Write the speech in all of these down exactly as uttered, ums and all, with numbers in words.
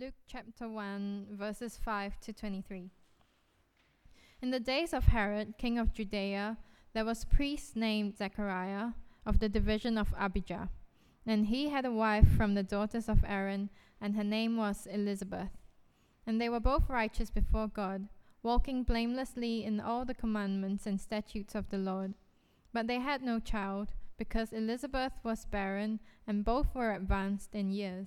Luke chapter one, verses five to twenty-three. In the days of Herod, king of Judea, there was a priest named Zechariah of the division of Abijah, and he had a wife from the daughters of Aaron, and her name was Elizabeth. And they were both righteous before God, walking blamelessly in all the commandments and statutes of the Lord. But they had no child, because Elizabeth was barren, and both were advanced in years.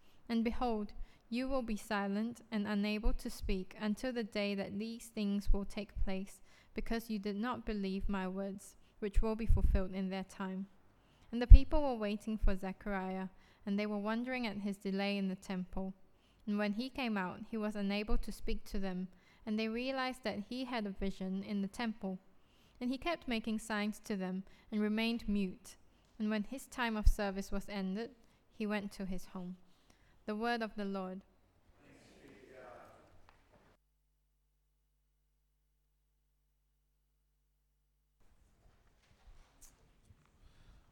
And behold, you will be silent and unable to speak until the day that these things will take place, because you did not believe my words, which will be fulfilled in their time." And the people were waiting for Zechariah, and they were wondering at his delay in the temple. And when he came out, he was unable to speak to them, and they realized that he had a vision in the temple. And he kept making signs to them, and remained mute. And when his time of service was ended, he went to his home. The word of the Lord.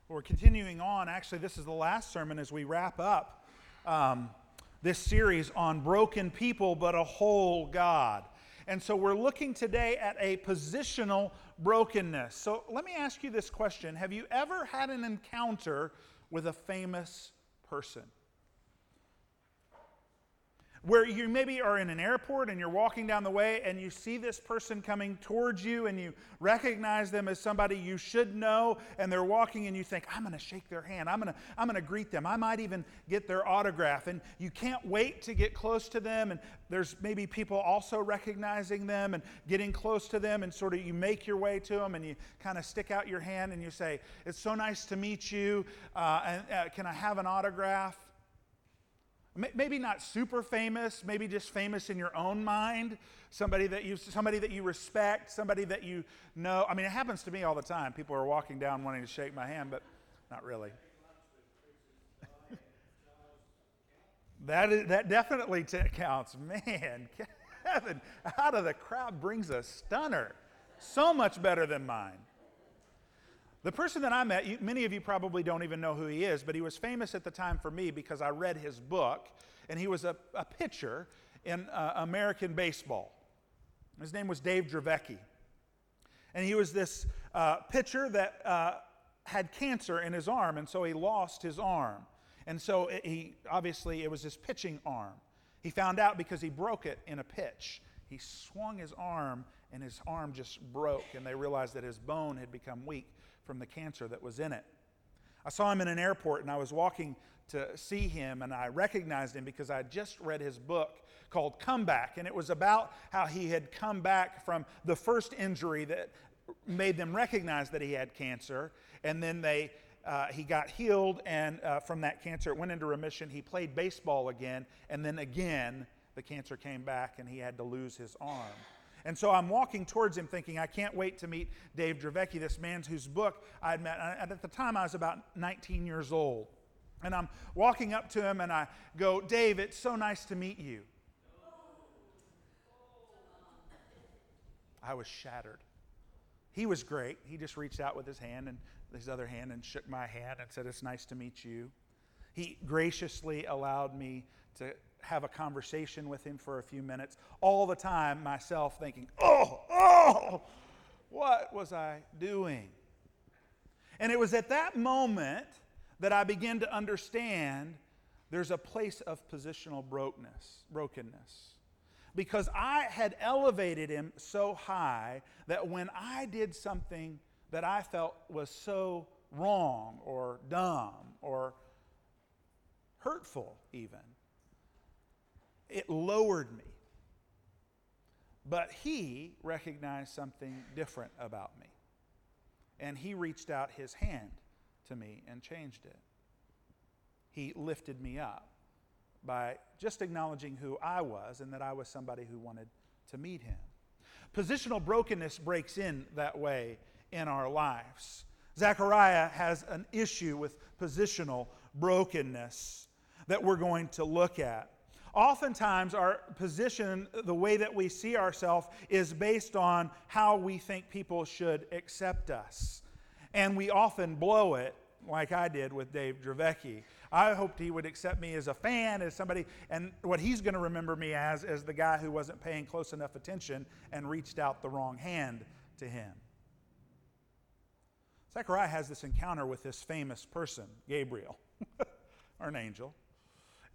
Well, we're continuing on. Actually, this is the last sermon as we wrap up um, this series on broken people, but a whole God. And so we're looking today at a positional brokenness. So let me ask you this question. Have you ever had an encounter with a famous person? Where you maybe are in an airport and you're walking down the way and you see this person coming towards you and you recognize them as somebody you should know, and they're walking and you think, I'm going to shake their hand. I'm going to I'm going to greet them. I might even get their autograph. And you can't wait to get close to them. And there's maybe people also recognizing them and getting close to them, and sort of you make your way to them and you kind of stick out your hand and you say, "It's so nice to meet you. Uh, and, uh, can I have an autograph?" Maybe not super famous, maybe just famous in your own mind, somebody that you somebody that you respect, somebody that you know. I mean, it happens to me all the time. People are walking down wanting to shake my hand, but not really. that, is, that definitely t- counts. Man, Kevin, out of the crowd brings a stunner. So much better than mine. The person that I met, you, many of you probably don't even know who he is, but he was famous at the time for me because I read his book, and he was a, a pitcher in uh, American baseball. His name was Dave Dravecky. And he was this uh, pitcher that uh, had cancer in his arm, and so he lost his arm. And so it, he obviously, it was his pitching arm. He found out because he broke it in a pitch. He swung his arm, and his arm just broke, and they realized that his bone had become weak from the cancer that was in it. I saw him in an airport, and I was walking to see him, and I recognized him because I had just read his book called Comeback, and it was about how he had come back from the first injury that made them recognize that he had cancer, and then they uh, he got healed, and uh, from that cancer it went into remission. He played baseball again, and then again the cancer came back, and he had to lose his arm. And so I'm walking towards him thinking, I can't wait to meet Dave Dravecky, this man whose book I had met. And at the time, I was about nineteen years old. And I'm walking up to him, and I go, "Dave, it's so nice to meet you." I was shattered. He was great. He just reached out with his hand and his other hand and shook my hand and said, it's nice to meet you. He graciously allowed me to have a conversation with him for a few minutes, all the time myself thinking, oh, oh, what was I doing? And it was at that moment that I began to understand there's a place of positional brokenness, brokenness. Because I had elevated him so high that when I did something that I felt was so wrong or dumb or hurtful even, it lowered me. But he recognized something different about me. And he reached out his hand to me and changed it. He lifted me up by just acknowledging who I was and that I was somebody who wanted to meet him. Positional brokenness breaks in that way in our lives. Zechariah has an issue with positional brokenness that we're going to look at. Oftentimes, our position, the way that we see ourselves, is based on how we think people should accept us. And we often blow it, like I did with Dave Dravecky. I hoped he would accept me as a fan, as somebody, and what he's going to remember me as is the guy who wasn't paying close enough attention and reached out the wrong hand to him. Zechariah has this encounter with this famous person, Gabriel, or an angel,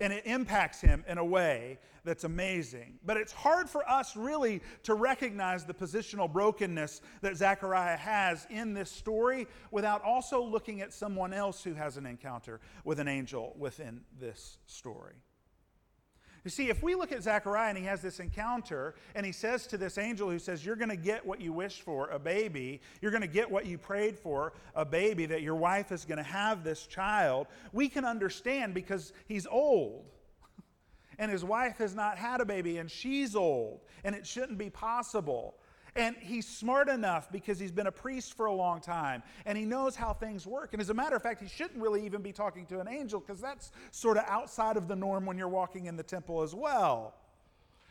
and it impacts him in a way that's amazing. But it's hard for us really to recognize the positional brokenness that Zechariah has in this story without also looking at someone else who has an encounter with an angel within this story. You see, if we look at Zechariah and he has this encounter and he says to this angel who says, you're going to get what you wish for, a baby. You're going to get what you prayed for, a baby, that your wife is going to have this child. We can understand because he's old and his wife has not had a baby and she's old and it shouldn't be possible. And he's smart enough because he's been a priest for a long time and he knows how things work. And as a matter of fact, he shouldn't really even be talking to an angel because that's sort of outside of the norm when you're walking in the temple as well.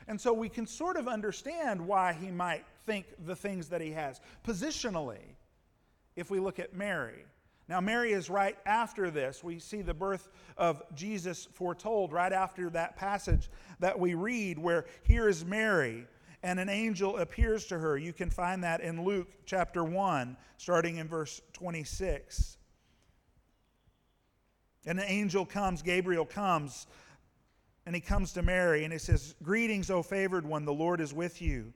And so we can sort of understand why he might think the things that he has. Positionally, if we look at Mary. Now, Mary is right after this. We see the birth of Jesus foretold right after that passage that we read where here is Mary. And an angel appears to her. You can find that in Luke chapter one, starting in verse twenty-six. And an angel comes, Gabriel comes, and he comes to Mary, and he says, greetings, O favored one, the Lord is with you.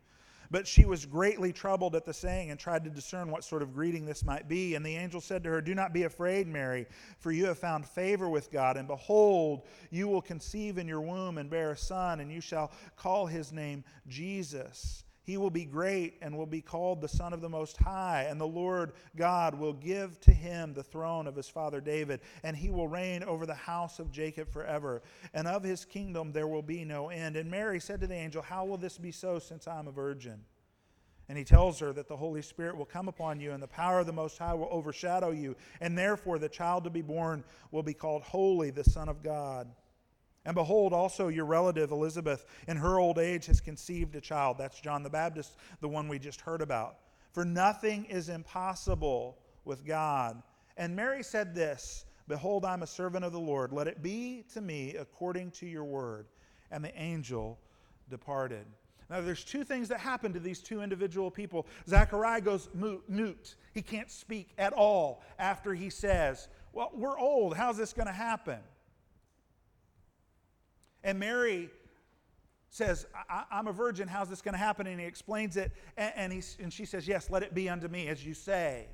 But she was greatly troubled at the saying and tried to discern what sort of greeting this might be. And the angel said to her, do not be afraid, Mary, for you have found favor with God. And behold, you will conceive in your womb and bear a son, and you shall call his name Jesus. He will be great and will be called the Son of the Most High. And the Lord God will give to him the throne of his father David, and he will reign over the house of Jacob forever. And of his kingdom there will be no end. And Mary said to the angel, how will this be so since I am a virgin? And he tells her that the Holy Spirit will come upon you and the power of the Most High will overshadow you. And therefore the child to be born will be called holy, the Son of God. And behold, also your relative Elizabeth, in her old age, has conceived a child. That's John the Baptist, the one we just heard about. For nothing is impossible with God. And Mary said this, behold, I'm a servant of the Lord. Let it be to me according to your word. And the angel departed. Now, there's two things that happen to these two individual people. Zechariah goes mute. He can't speak at all after he says, well, we're old. How's this going to happen? And Mary says, I- I'm a virgin. How's this going to happen? And he explains it. And, and, he, and she says, yes, let it be unto me as you say.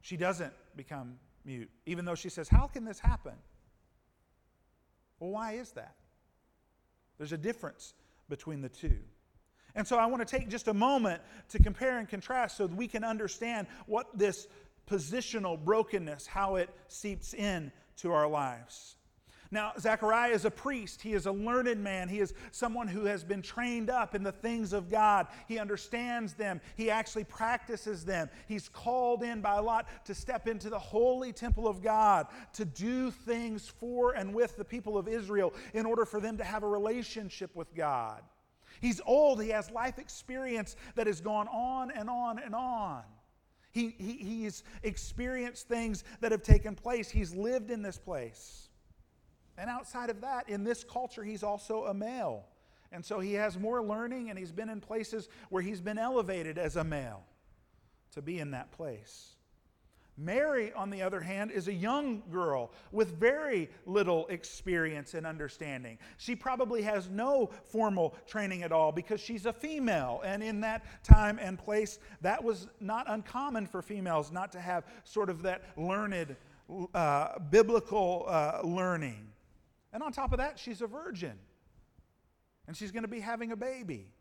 She doesn't become mute, even though she says, how can this happen? Well, why is that? There's a difference between the two. And so I want to take just a moment to compare and contrast so that we can understand what this positional brokenness, how it seeps in to our lives. Now, Zechariah is a priest. He is a learned man. He is someone who has been trained up in the things of God. He understands them. He actually practices them. He's called in by lot to step into the holy temple of God, to do things for and with the people of Israel in order for them to have a relationship with God. He's old. He has life experience that has gone on and on and on. He, he, he's experienced things that have taken place. He's lived in this place. And outside of that, in this culture, he's also a male. And so he has more learning, and he's been in places where he's been elevated as a male to be in that place. Mary, on the other hand, is a young girl with very little experience and understanding. She probably has no formal training at all because she's a female. And in that time and place, that was not uncommon for females not to have sort of that learned, uh, biblical uh, learning. And on top of that, she's a virgin. And she's going to be having a baby.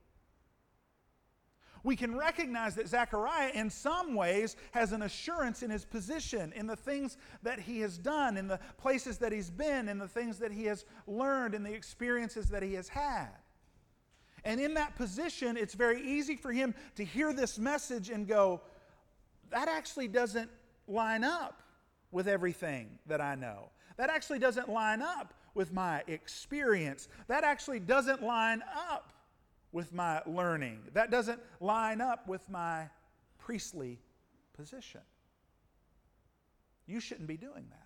We can recognize that Zechariah, in some ways, has an assurance in his position, in the things that he has done, in the places that he's been, in the things that he has learned, in the experiences that he has had. And in that position, it's very easy for him to hear this message and go, that actually doesn't line up with everything that I know. That actually doesn't line up with my experience. That actually doesn't line up with my learning. That doesn't line up with my priestly position. You shouldn't be doing that.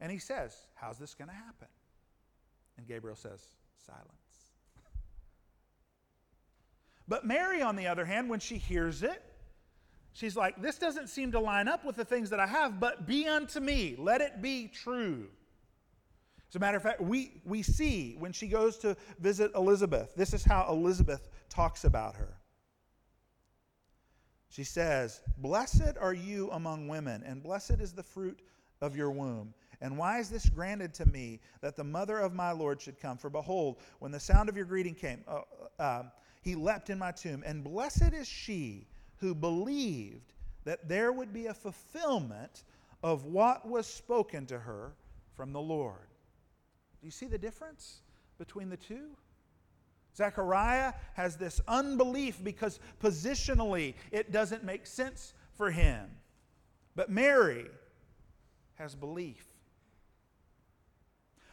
And he says, how's this going to happen? And Gabriel says, silence. But Mary, on the other hand, when she hears it, she's like, this doesn't seem to line up with the things that I have, but be unto me, let it be true. As a matter of fact, we, we see when she goes to visit Elizabeth, this is how Elizabeth talks about her. She says, blessed are you among women, and blessed is the fruit of your womb. And why is this granted to me, that the mother of my Lord should come? For behold, when the sound of your greeting came, uh, uh, he leapt in my tomb. And blessed is she who believed that there would be a fulfillment of what was spoken to her from the Lord. You see the difference between the two? Zechariah has this unbelief because positionally it doesn't make sense for him. But Mary has belief.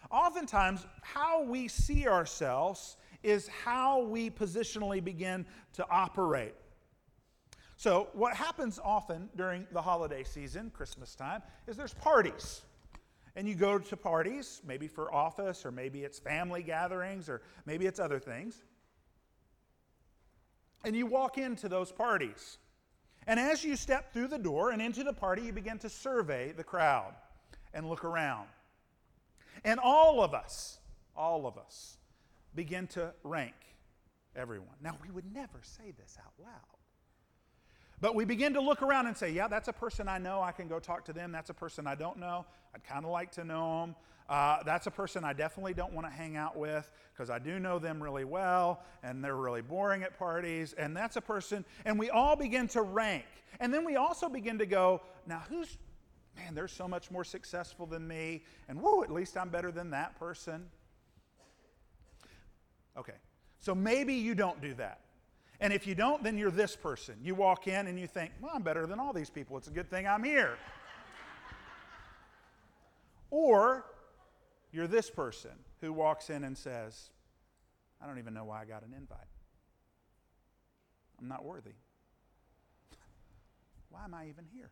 Oftentimes, how we see ourselves is how we positionally begin to operate. So what happens often during the holiday season, Christmas time, is there's parties. And you go to parties, maybe for office, or maybe it's family gatherings, or maybe it's other things. And you walk into those parties. And as you step through the door and into the party, you begin to survey the crowd and look around. And all of us, all of us, begin to rank everyone. Now, we would never say this out loud. But we begin to look around and say, yeah, that's a person I know. I can go talk to them. That's a person I don't know. I'd kind of like to know them. Uh, that's a person I definitely don't want to hang out with because I do know them really well, and they're really boring at parties. And that's a person. And we all begin to rank. And then we also begin to go, now who's, man, they're so much more successful than me. And woo, at least I'm better than that person. Okay, so maybe you don't do that. And if you don't, then you're this person. You walk in and you think, well, I'm better than all these people. It's a good thing I'm here. Or you're this person who walks in and says, I don't even know why I got an invite. I'm not worthy. Why am I even here?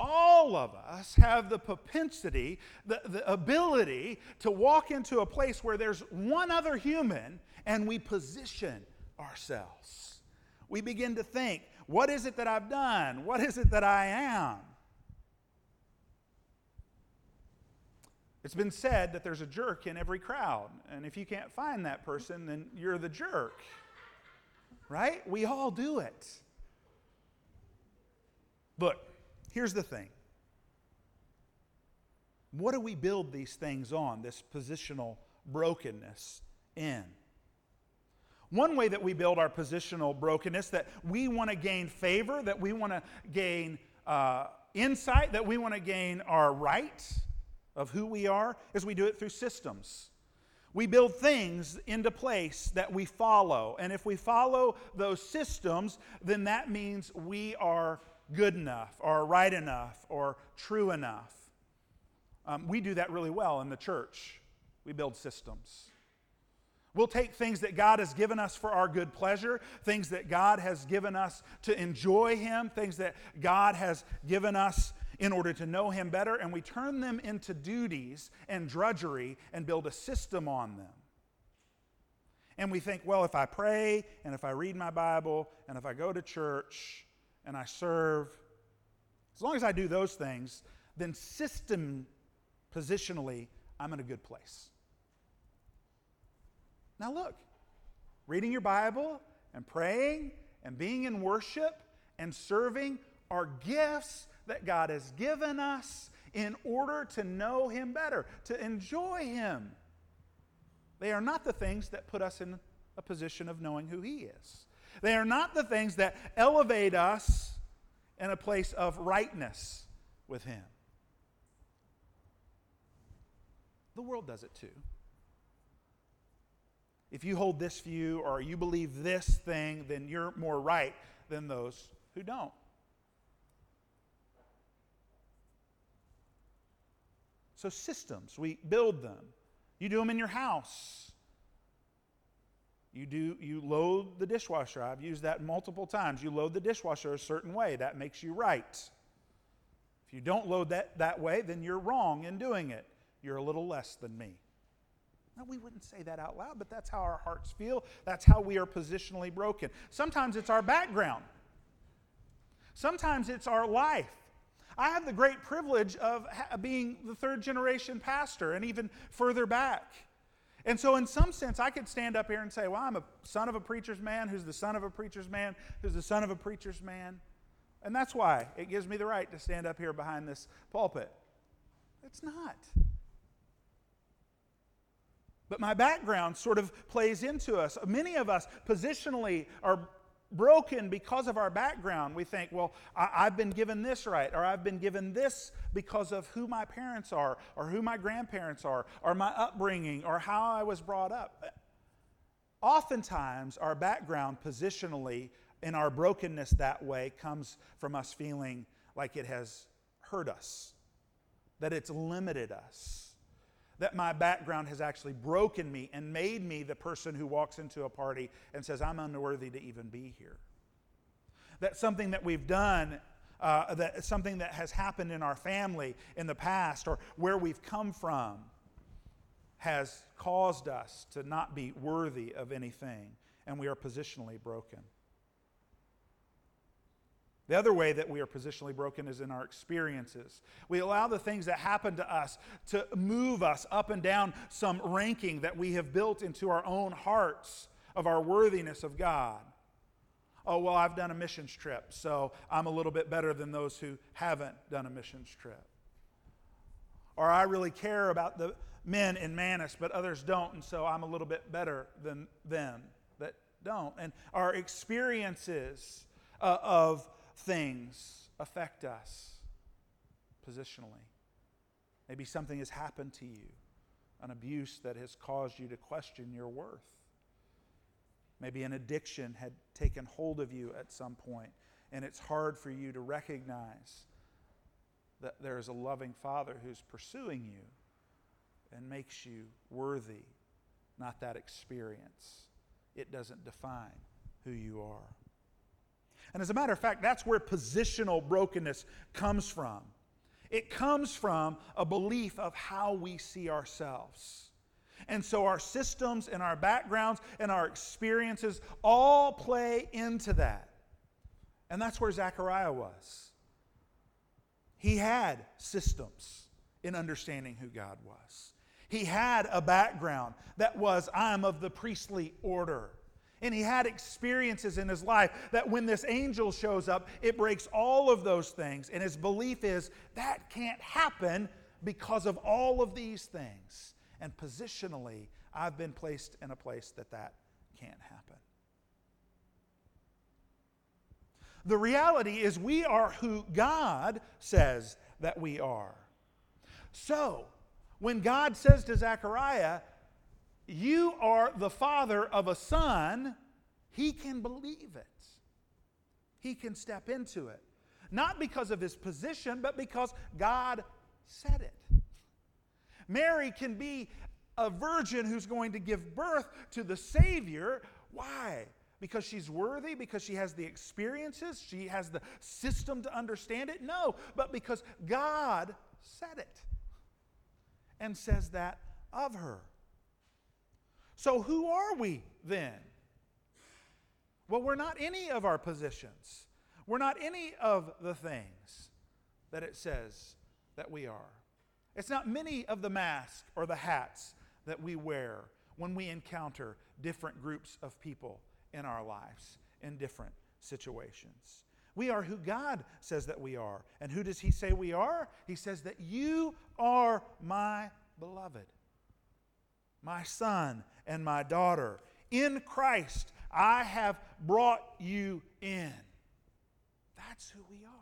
All of us have the propensity, the, the ability to walk into a place where there's one other human and we position ourselves. We begin to think, what is it that I've done? What is it that I am? It's been said that there's a jerk in every crowd. And if you can't find that person, then you're the jerk. Right? We all do it. Look. Here's the thing. What do we build these things on, this positional brokenness in? One way that we build our positional brokenness, that we want to gain favor, that we want to gain uh, insight, that we want to gain our right of who we are, is we do it through systems. We build things into place that we follow. And if we follow those systems, then that means we are good enough, or right enough, or true enough. Um, we do that really well in the church. We build systems. We'll take things that God has given us for our good pleasure, things that God has given us to enjoy Him, things that God has given us in order to know Him better, and we turn them into duties and drudgery and build a system on them. And we think, well, if I pray, and if I read my Bible, and if I go to church, and I serve, as long as I do those things, then system positionally, I'm in a good place. Now look, reading your Bible and praying and being in worship and serving are gifts that God has given us in order to know Him better, to enjoy Him. They are not the things that put us in a position of knowing who He is. They are not the things that elevate us in a place of rightness with Him. The world does it too. If you hold this view or you believe this thing, then you're more right than those who don't. So systems, we build them. You do them in your house. You do, you load the dishwasher. I've used that multiple times. You load the dishwasher a certain way. That makes you right. If you don't load that, that way, then you're wrong in doing it. You're a little less than me. Now, we wouldn't say that out loud, but that's how our hearts feel. That's how we are positionally broken. Sometimes it's our background. Sometimes it's our life. I have the great privilege of being the third generation pastor and even further back. And so in some sense, I could stand up here and say, well, I'm a son of a preacher's man who's the son of a preacher's man who's the son of a preacher's man. And that's why it gives me the right to stand up here behind this pulpit. It's not. But my background sort of plays into us. Many of us positionally are broken because of our background. We think, well, I- I've been given this right, or I've been given this because of who my parents are, or who my grandparents are, or my upbringing, or how I was brought up. Oftentimes, our background positionally and our brokenness that way comes from us feeling like it has hurt us, that it's limited us, that my background has actually broken me and made me the person who walks into a party and says, I'm unworthy to even be here. That something that we've done, uh, that something that has happened in our family in the past or where we've come from has caused us to not be worthy of anything, and we are positionally broken. The other way that we are positionally broken is in our experiences. We allow the things that happen to us to move us up and down some ranking that we have built into our own hearts of our worthiness of God. Oh, well, I've done a missions trip, so I'm a little bit better than those who haven't done a missions trip. Or I really care about the men in Manus, but others don't, and so I'm a little bit better than them that don't. And our experiences uh, of things affect us positionally. Maybe something has happened to you, an abuse that has caused you to question your worth. Maybe an addiction had taken hold of you at some point, and it's hard for you to recognize that there is a loving Father who's pursuing you and makes you worthy, not that experience. It doesn't define who you are. And as a matter of fact, that's where positional brokenness comes from. It comes from a belief of how we see ourselves. And so our systems and our backgrounds and our experiences all play into that. And that's where Zechariah was. He had systems in understanding who God was. He had a background that was, I am of the priestly order. And he had experiences in his life that when this angel shows up, it breaks all of those things. And his belief is that can't happen because of all of these things. And positionally, I've been placed in a place that that can't happen. The reality is we are who God says that we are. So, when God says to Zechariah, you are the father of a son, he can believe it. He can step into it. Not because of his position, but because God said it. Mary can be a virgin who's going to give birth to the Savior. Why? Because she's worthy? Because she has the experiences? She has the system to understand it? No, but because God said it and says that of her. So who are we then? Well, we're not any of our positions. We're not any of the things that it says that we are. It's not many of the masks or the hats that we wear when we encounter different groups of people in our lives, in different situations. We are who God says that we are. And who does He say we are? He says that you are my beloved, my son and my daughter. In Christ, I have brought you in. That's who we are.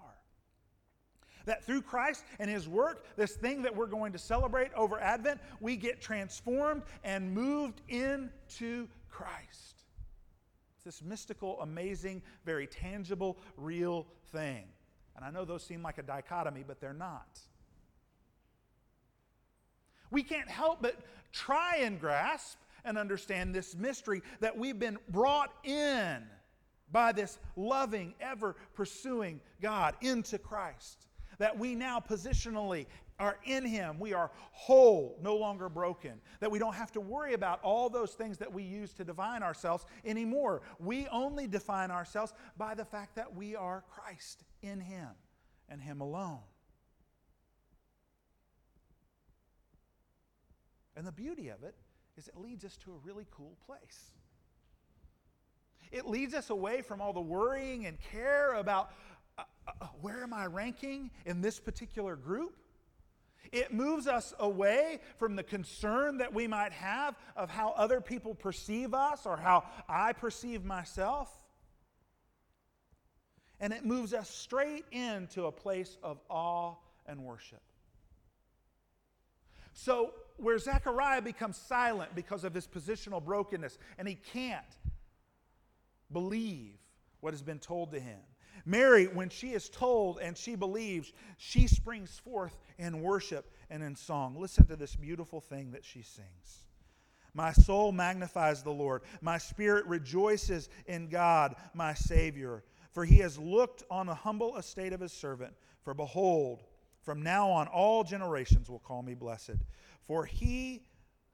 That through Christ and His work, this thing that we're going to celebrate over Advent, we get transformed and moved into Christ. It's this mystical, amazing, very tangible, real thing. And I know those seem like a dichotomy, but they're not. We can't help but try and grasp and understand this mystery that we've been brought in by this loving, ever-pursuing God into Christ. That we now positionally are in Him. We are whole, no longer broken. That we don't have to worry about all those things that we use to define ourselves anymore. We only define ourselves by the fact that we are Christ in Him and Him alone. And the beauty of it is it leads us to a really cool place. It leads us away from all the worrying and care about Uh, uh, where am I ranking in this particular group? It moves us away from the concern that we might have of how other people perceive us or how I perceive myself. And it moves us straight into a place of awe and worship. So where Zechariah becomes silent because of his positional brokenness and he can't believe what has been told to him, Mary, when she is told and she believes, she springs forth in worship and in song. Listen to this beautiful thing that she sings. My soul magnifies the Lord. My spirit rejoices in God, my Savior. For He has looked on the humble estate of His servant. For behold, from now on all generations will call me blessed. For He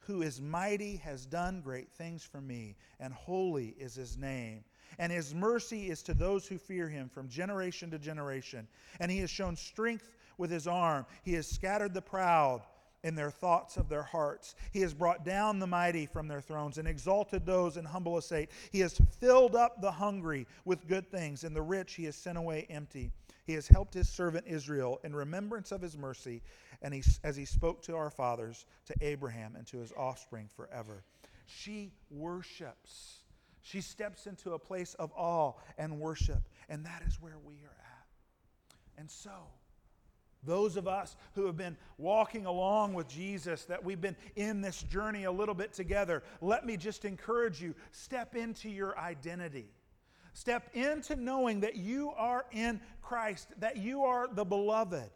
who is mighty has done great things for me, and holy is His name. And His mercy is to those who fear Him from generation to generation. And He has shown strength with His arm. He has scattered the proud in their thoughts of their hearts. He has brought down the mighty from their thrones and exalted those in humble estate. He has filled up the hungry with good things, and the rich He has sent away empty. He has helped His servant Israel in remembrance of His mercy, and he, as He spoke to our fathers, to Abraham and to his offspring forever. She worships. She steps into a place of awe and worship, and that is where we are at. And so, those of us who have been walking along with Jesus, that we've been in this journey a little bit together, let me just encourage you, step into your identity. Step into knowing that you are in Christ, that you are the beloved.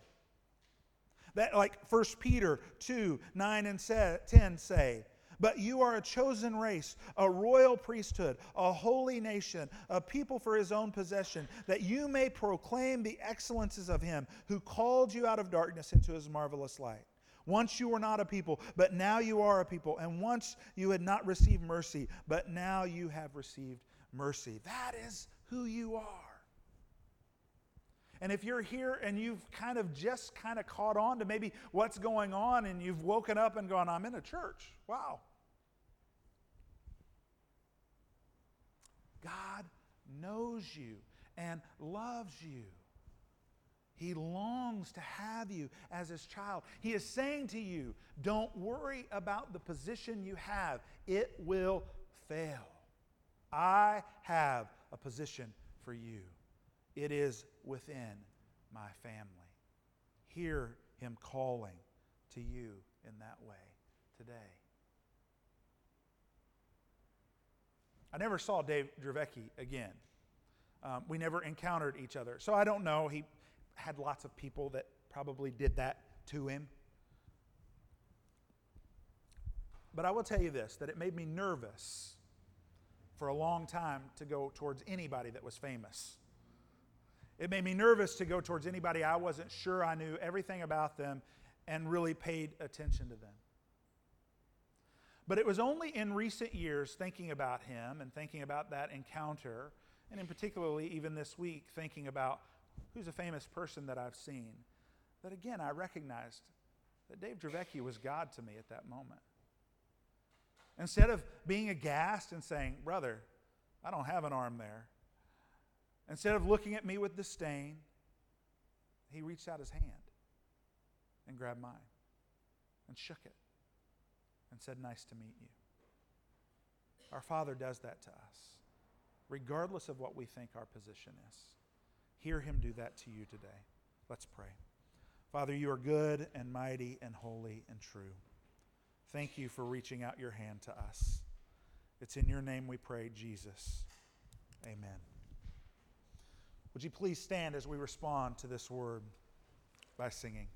That, like First Peter two, nine and ten say, but you are a chosen race, a royal priesthood, a holy nation, a people for His own possession, that you may proclaim the excellences of Him who called you out of darkness into His marvelous light. Once you were not a people, but now you are a people. And once you had not received mercy, but now you have received mercy. That is who you are. And if you're here and you've kind of just kind of caught on to maybe what's going on and you've woken up and gone, I'm in a church. Wow. God knows you and loves you. He longs to have you as His child. He is saying to you, don't worry about the position you have. It will fail. I have a position for you. It is within my family. Hear Him calling to you in that way today. I never saw Dave Dravecky again. Um, we never encountered each other. So I don't know. He had lots of people that probably did that to him. But I will tell you this, that it made me nervous for a long time to go towards anybody that was famous. It made me nervous to go towards anybody I wasn't sure I knew everything about them and really paid attention to them. But it was only in recent years, thinking about him and thinking about that encounter, and in particularly even this week, thinking about who's a famous person that I've seen, that again I recognized that Dave Dravecky was God to me at that moment. Instead of being aghast and saying, "Brother, I don't have an arm there," instead of looking at me with disdain, he reached out his hand and grabbed mine and shook it and said, "Nice to meet you." Our Father does that to us, regardless of what we think our position is. Hear him do that to you today. Let's pray. Father, you are good and mighty and holy and true. Thank you for reaching out your hand to us. It's in your name we pray, Jesus. Amen. Would you please stand as we respond to this word by singing?